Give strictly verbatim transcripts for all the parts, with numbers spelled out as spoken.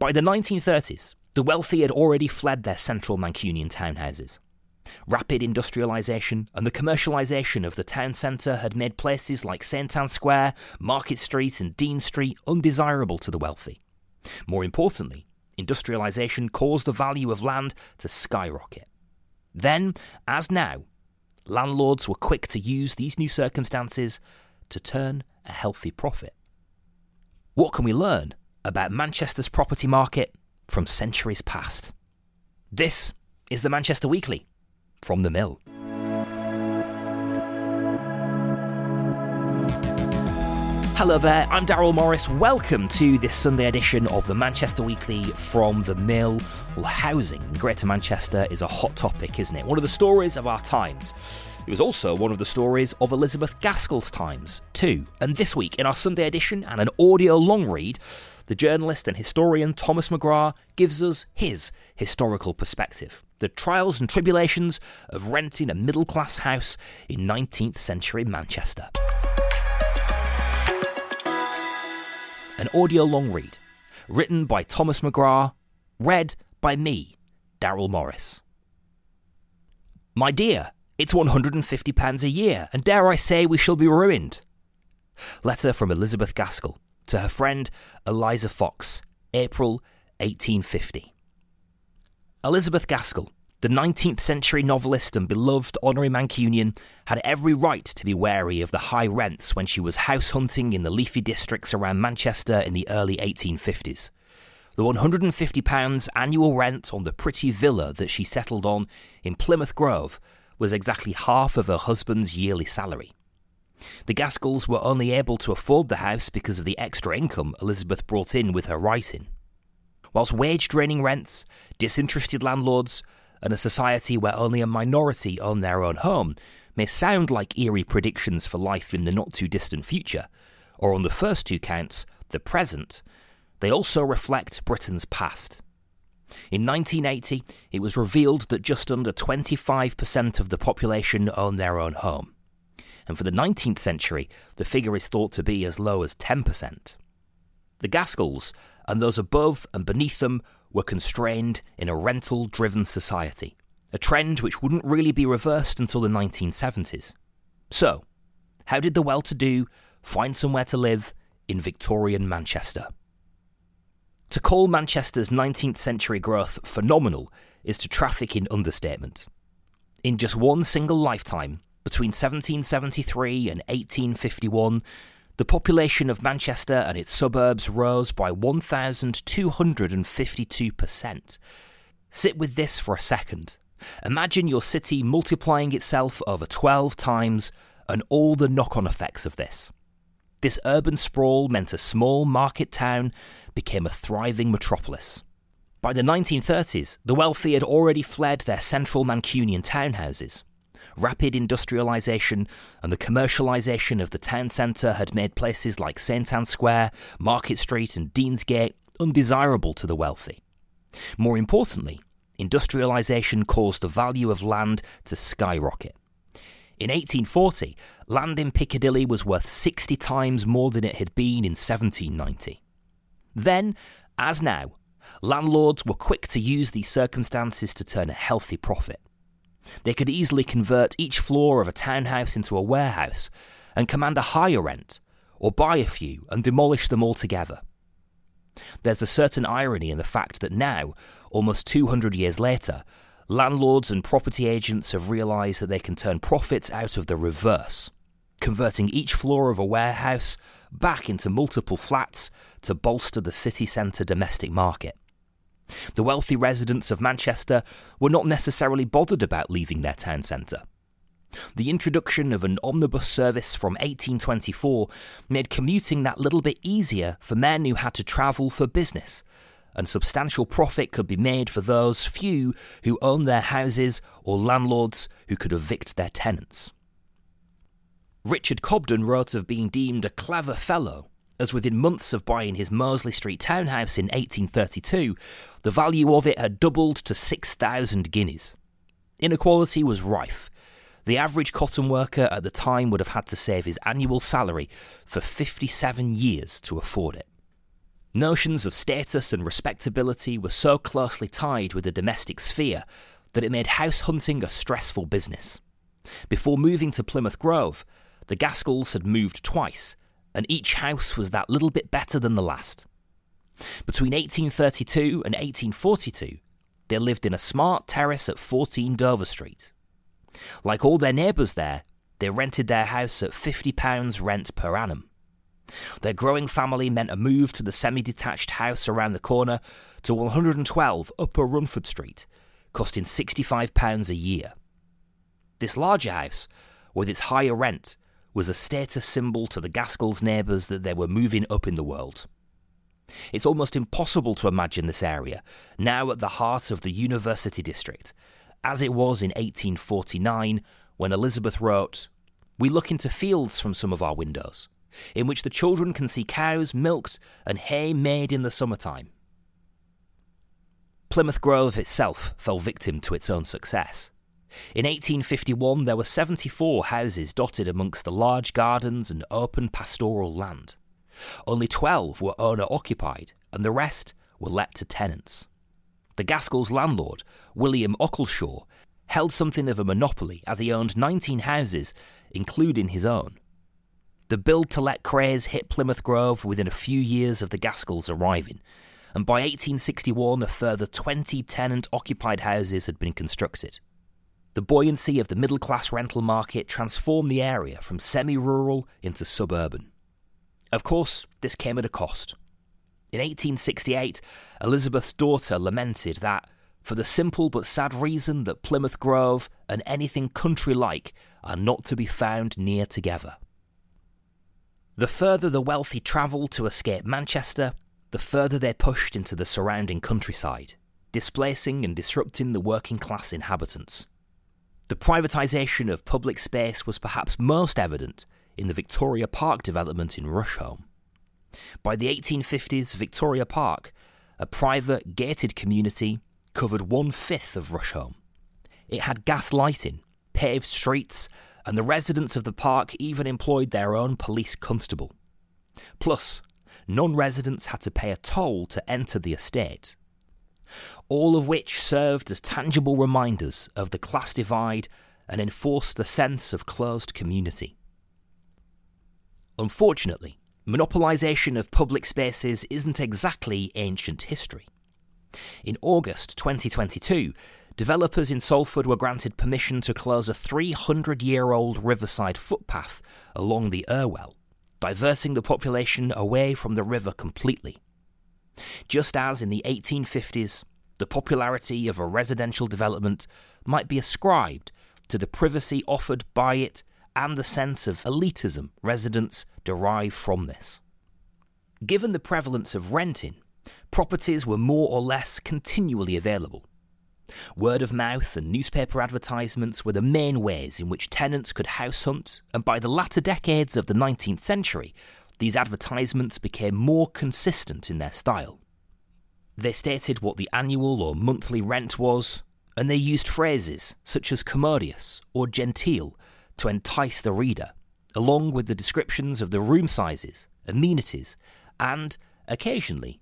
By the nineteen thirties, the wealthy had already fled their central Mancunian townhouses. Rapid industrialisation and the commercialisation of the town centre had made places like St Ann's Square, Market Street and Dean Street undesirable to the wealthy. More importantly, industrialisation caused the value of land to skyrocket. Then, as now, landlords were quick to use these new circumstances to turn a healthy profit. What can we learn about Manchester's property market from centuries past? This is the Manchester Weekly from the Mill. Hello there, I'm Daryl Morris. Welcome to this Sunday edition of the Manchester Weekly from the Mill. Well, housing in Greater Manchester is a hot topic, isn't it? One of the stories of our times. It was also one of the stories of Elizabeth Gaskell's times, too. And this week, in our Sunday edition and an audio long read, the journalist and historian Thomas McGrath gives us his historical perspective. The trials and tribulations of renting a middle-class house in nineteenth century Manchester. An audio long read, written by Thomas McGrath, read by me, Daryl Morris. My dear, it's one hundred fifty pounds a year, and dare I say we shall be ruined. Letter from Elizabeth Gaskell to her friend Eliza Fox, April eighteen fifty. Elizabeth Gaskell, the nineteenth century novelist and beloved honorary Mancunian, had every right to be wary of the high rents when she was house hunting in the leafy districts around Manchester in the early eighteen fifties. The one hundred fifty pounds annual rent on the pretty villa that she settled on in Plymouth Grove was exactly half of her husband's yearly salary. The Gaskells were only able to afford the house because of the extra income Elizabeth brought in with her writing. Whilst wage-draining rents, disinterested landlords, and a society where only a minority own their own home may sound like eerie predictions for life in the not-too-distant future, or on the first two counts, the present, they also reflect Britain's past. In nineteen eighty, it was revealed that just under twenty-five percent of the population own their own home, and for the nineteenth century, the figure is thought to be as low as ten percent. The Gaskells, and those above and beneath them, were constrained in a rental-driven society, a trend which wouldn't really be reversed until the nineteen seventies. So, how did the well-to-do find somewhere to live in Victorian Manchester? To call Manchester's nineteenth century growth phenomenal is to traffic in understatement. In just one single lifetime, between seventeen seventy-three and eighteen fifty-one, the population of Manchester and its suburbs rose by one thousand two hundred fifty-two percent. Sit with this for a second. Imagine your city multiplying itself over twelve times and all the knock-on effects of this. This urban sprawl meant a small market town became a thriving metropolis. By the nineteen thirties, the wealthy had already fled their central Mancunian townhouses. Rapid industrialisation and the commercialisation of the town centre had made places like St Ann's Square, Market Street and Deansgate undesirable to the wealthy. More importantly, industrialisation caused the value of land to skyrocket. In eighteen forty, land in Piccadilly was worth sixty times more than it had been in seventeen ninety. Then, as now, landlords were quick to use these circumstances to turn a healthy profit. They could easily convert each floor of a townhouse into a warehouse and command a higher rent, or buy a few and demolish them altogether. There's a certain irony in the fact that now, almost two hundred years later, landlords and property agents have realised that they can turn profits out of the reverse, converting each floor of a warehouse back into multiple flats to bolster the city centre domestic market. The wealthy residents of Manchester were not necessarily bothered about leaving their town centre. The introduction of an omnibus service from eighteen twenty-four made commuting that little bit easier for men who had to travel for business, and substantial profit could be made for those few who owned their houses or landlords who could evict their tenants. Richard Cobden wrote of being deemed a clever fellow, as within months of buying his Mosley Street townhouse in eighteen thirty-two, the value of it had doubled to six thousand guineas. Inequality was rife. The average cotton worker at the time would have had to save his annual salary for fifty-seven years to afford it. Notions of status and respectability were so closely tied with the domestic sphere that it made house hunting a stressful business. Before moving to Plymouth Grove, the Gaskells had moved twice, and each house was that little bit better than the last. Between eighteen thirty-two and eighteen forty-two, they lived in a smart terrace at fourteen Dover Street. Like all their neighbours there, they rented their house at fifty pounds rent per annum. Their growing family meant a move to the semi-detached house around the corner to one hundred twelve Upper Runford Street, costing sixty-five pounds a year. This larger house, with its higher rent, was a status symbol to the Gaskells' neighbours that they were moving up in the world. It's almost impossible to imagine this area, now at the heart of the University District, as it was in eighteen forty-nine when Elizabeth wrote, "We look into fields from some of our windows, in which the children can see cows milked and hay made in the summertime." Plymouth Grove itself fell victim to its own success. In eighteen fifty-one, there were seventy-four houses dotted amongst the large gardens and open pastoral land. Only twelve were owner-occupied, and the rest were let to tenants. The Gaskells' landlord, William Ockleshaw, held something of a monopoly as he owned nineteen houses, including his own. The build-to-let craze hit Plymouth Grove within a few years of the Gaskells arriving, and by eighteen sixty-one a further twenty tenant-occupied houses had been constructed. The buoyancy of the middle-class rental market transformed the area from semi-rural into suburban. Of course, this came at a cost. In eighteen sixty-eight, Elizabeth's daughter lamented that, for the simple but sad reason that Plymouth Grove and anything country-like are not to be found near together. The further the wealthy travelled to escape Manchester, the further they pushed into the surrounding countryside, displacing and disrupting the working-class inhabitants. The privatisation of public space was perhaps most evident in the Victoria Park development in Rusholme. By the eighteen fifties, Victoria Park, a private, gated community, covered one-fifth of Rusholme. It had gas lighting, paved streets, and the residents of the park even employed their own police constable. Plus, non-residents had to pay a toll to enter the estate. All of which served as tangible reminders of the class divide and enforced the sense of closed community. Unfortunately, monopolisation of public spaces isn't exactly ancient history. In August twenty twenty-two, developers in Salford were granted permission to close a three hundred year old riverside footpath along the Irwell, diverting the population away from the river completely. Just as in the eighteen fifties, the popularity of a residential development might be ascribed to the privacy offered by it and the sense of elitism residents derive from this. Given the prevalence of renting, properties were more or less continually available. Word of mouth and newspaper advertisements were the main ways in which tenants could house hunt, and by the latter decades of the nineteenth century, these advertisements became more consistent in their style. They stated what the annual or monthly rent was, and they used phrases such as commodious or genteel to entice the reader, along with the descriptions of the room sizes, amenities, and, occasionally,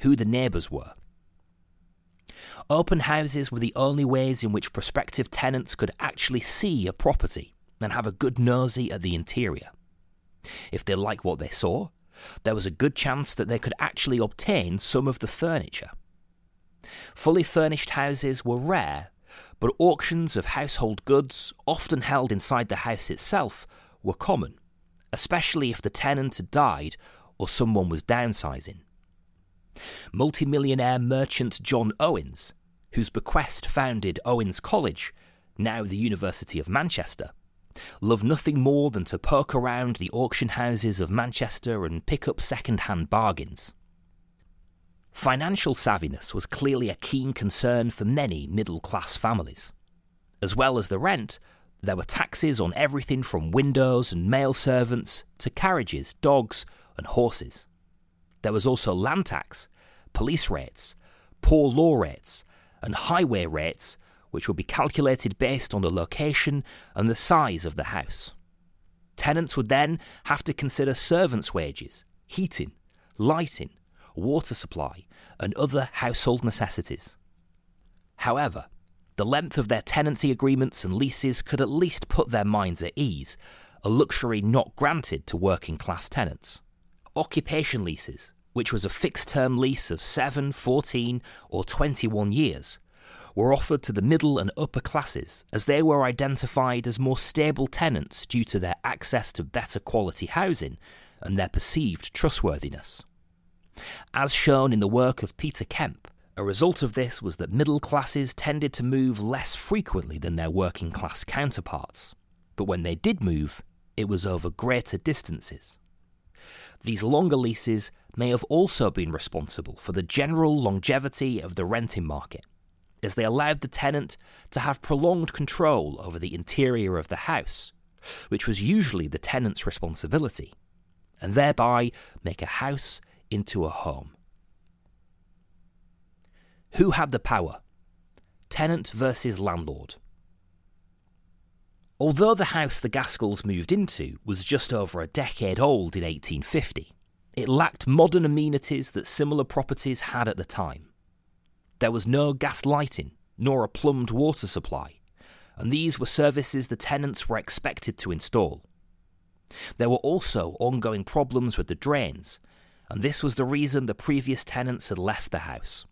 who the neighbours were. Open houses were the only ways in which prospective tenants could actually see a property and have a good nosy at the interior. If they liked what they saw, there was a good chance that they could actually obtain some of the furniture. Fully furnished houses were rare, but auctions of household goods, often held inside the house itself, were common, especially if the tenant had died or someone was downsizing. Multimillionaire merchant John Owens, whose bequest founded Owens College, now the University of Manchester, loved nothing more than to poke around the auction houses of Manchester and pick up second-hand bargains. Financial savviness was clearly a keen concern for many middle-class families. As well as the rent, there were taxes on everything from windows and mail servants to carriages, dogs and horses. There was also land tax, police rates, poor law rates, and highway rates, which would be calculated based on the location and the size of the house. Tenants would then have to consider servants' wages, heating, lighting, water supply, and other household necessities. However, the length of their tenancy agreements and leases could at least put their minds at ease, a luxury not granted to working-class tenants. Occupation leases, which was a fixed-term lease of seven, fourteen or twenty-one years, were offered to the middle and upper classes as they were identified as more stable tenants due to their access to better quality housing and their perceived trustworthiness. As shown in the work of Peter Kemp, a result of this was that middle classes tended to move less frequently than their working class counterparts, but when they did move, it was over greater distances. These longer leases may have also been responsible for the general longevity of the renting market, as they allowed the tenant to have prolonged control over the interior of the house, which was usually the tenant's responsibility, and thereby make a house into a home. Who had the power? Tenant versus landlord. Although the house the Gaskells moved into was just over a decade old in eighteen fifty, it lacked modern amenities that similar properties had at the time. There was no gas lighting, nor a plumbed water supply, and these were services the tenants were expected to install. There were also ongoing problems with the drains, and this was the reason the previous tenants had left the house.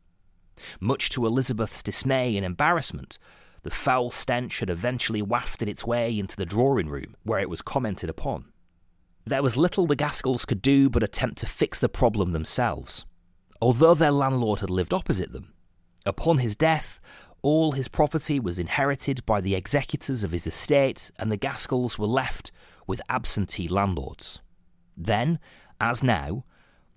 Much to Elizabeth's dismay and embarrassment, the foul stench had eventually wafted its way into the drawing room, where it was commented upon. There was little the Gaskells could do but attempt to fix the problem themselves. Although their landlord had lived opposite them, upon his death, all his property was inherited by the executors of his estate, and the Gaskells were left with absentee landlords. Then, as now,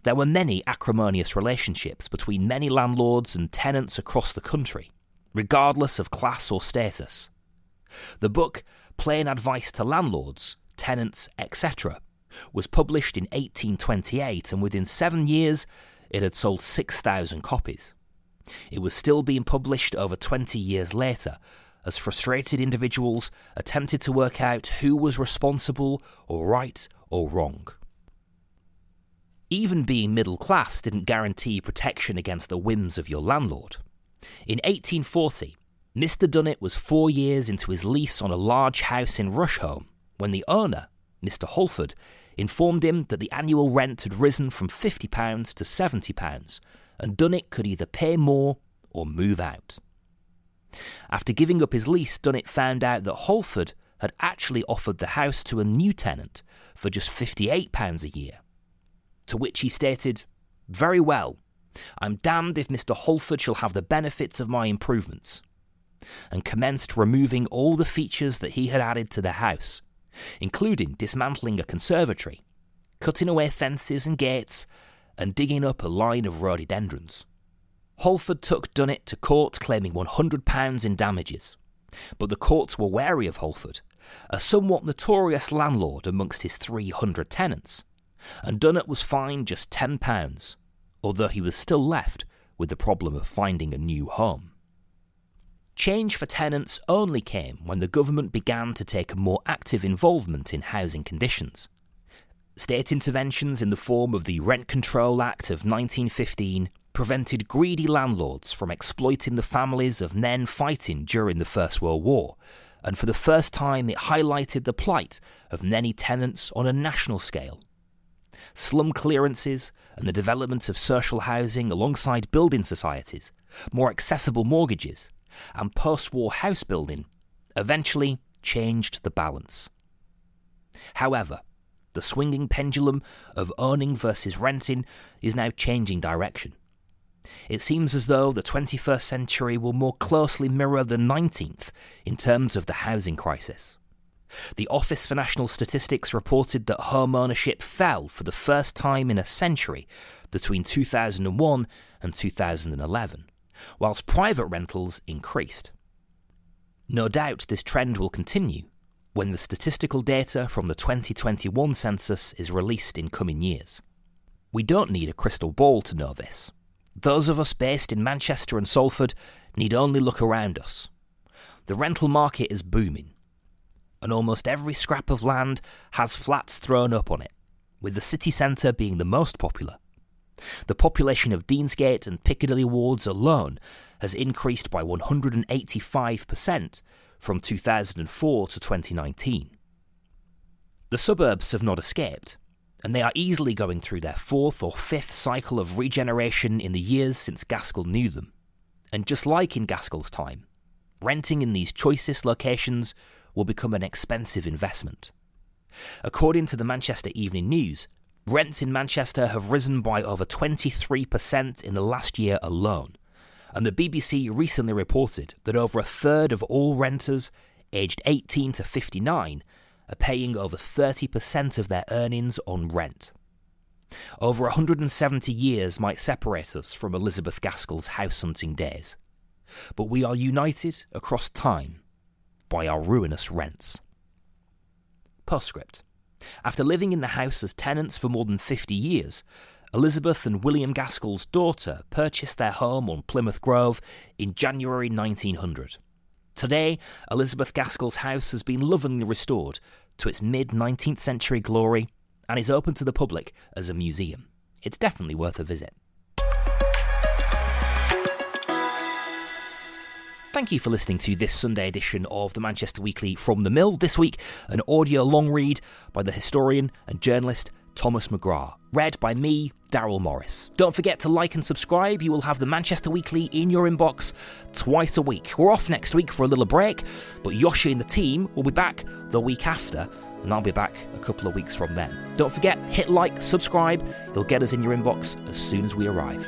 there were many acrimonious relationships between many landlords and tenants across the country, regardless of class or status. The book Plain Advice to Landlords, Tenants, et cetera was published in eighteen twenty-eight, and within seven years it had sold six thousand copies. It was still being published over twenty years later, as frustrated individuals attempted to work out who was responsible or right or wrong. Even being middle class didn't guarantee protection against the whims of your landlord. In eighteen forty, Mister Dunnett was four years into his lease on a large house in Rusholme when the owner, Mister Holford, informed him that the annual rent had risen from fifty pounds to seventy pounds, and Dunnett could either pay more or move out. After giving up his lease, Dunnett found out that Holford had actually offered the house to a new tenant for just fifty-eight pounds a year, to which he stated, "Very well, I'm damned if Mister Holford shall have the benefits of my improvements," and commenced removing all the features that he had added to the house, including dismantling a conservatory, cutting away fences and gates, and digging up a line of rhododendrons. Holford took Dunnett to court claiming one hundred pounds in damages, but the courts were wary of Holford, a somewhat notorious landlord amongst his three hundred tenants, and Dunnett was fined just ten pounds, although he was still left with the problem of finding a new home. Change for tenants only came when the government began to take a more active involvement in housing conditions. State interventions in the form of the Rent Control Act of nineteen fifteen prevented greedy landlords from exploiting the families of men fighting during the First World War, and for the first time it highlighted the plight of many tenants on a national scale. Slum clearances and the development of social housing alongside building societies, more accessible mortgages, and post-war house building eventually changed the balance. However, the swinging pendulum of owning versus renting is now changing direction. It seems as though the twenty-first century will more closely mirror the nineteenth in terms of the housing crisis. The Office for National Statistics reported that home ownership fell for the first time in a century between two thousand one and two thousand eleven, whilst private rentals increased. No doubt this trend will continue when the statistical data from the twenty twenty-one census is released in coming years. We don't need a crystal ball to know this. Those of us based in Manchester and Salford need only look around us. The rental market is booming, and almost every scrap of land has flats thrown up on it, with the city centre being the most popular. The population of Deansgate and Piccadilly wards alone has increased by one hundred eighty-five percent from two thousand four to twenty nineteen. The suburbs have not escaped, and they are easily going through their fourth or fifth cycle of regeneration in the years since Gaskell knew them. And just like in Gaskell's time, renting in these choicest locations will become an expensive investment. According to the Manchester Evening News, rents in Manchester have risen by over twenty-three percent in the last year alone, and the B B C recently reported that over a third of all renters aged eighteen to fifty-nine are paying over thirty percent of their earnings on rent. Over one hundred seventy years might separate us from Elizabeth Gaskell's house-hunting days, but we are united across time by our ruinous rents. Postscript. After living in the house as tenants for more than fifty years, Elizabeth and William Gaskell's daughter purchased their home on Plymouth Grove in January nineteen hundred. Today, Elizabeth Gaskell's house has been lovingly restored to its mid-nineteenth century glory and is open to the public as a museum. It's definitely worth a visit. Thank you for listening to this Sunday edition of the Manchester Weekly From the Mill. This week, an audio long read by the historian and journalist Thomas McGrath, read by me, Daryl Morris. Don't forget to like and subscribe. You will have the Manchester Weekly in your inbox twice a week. We're off next week for a little break, but Yoshi and the team will be back the week after, and I'll be back a couple of weeks from then. Don't forget, hit like, subscribe. You'll get us in your inbox as soon as we arrive.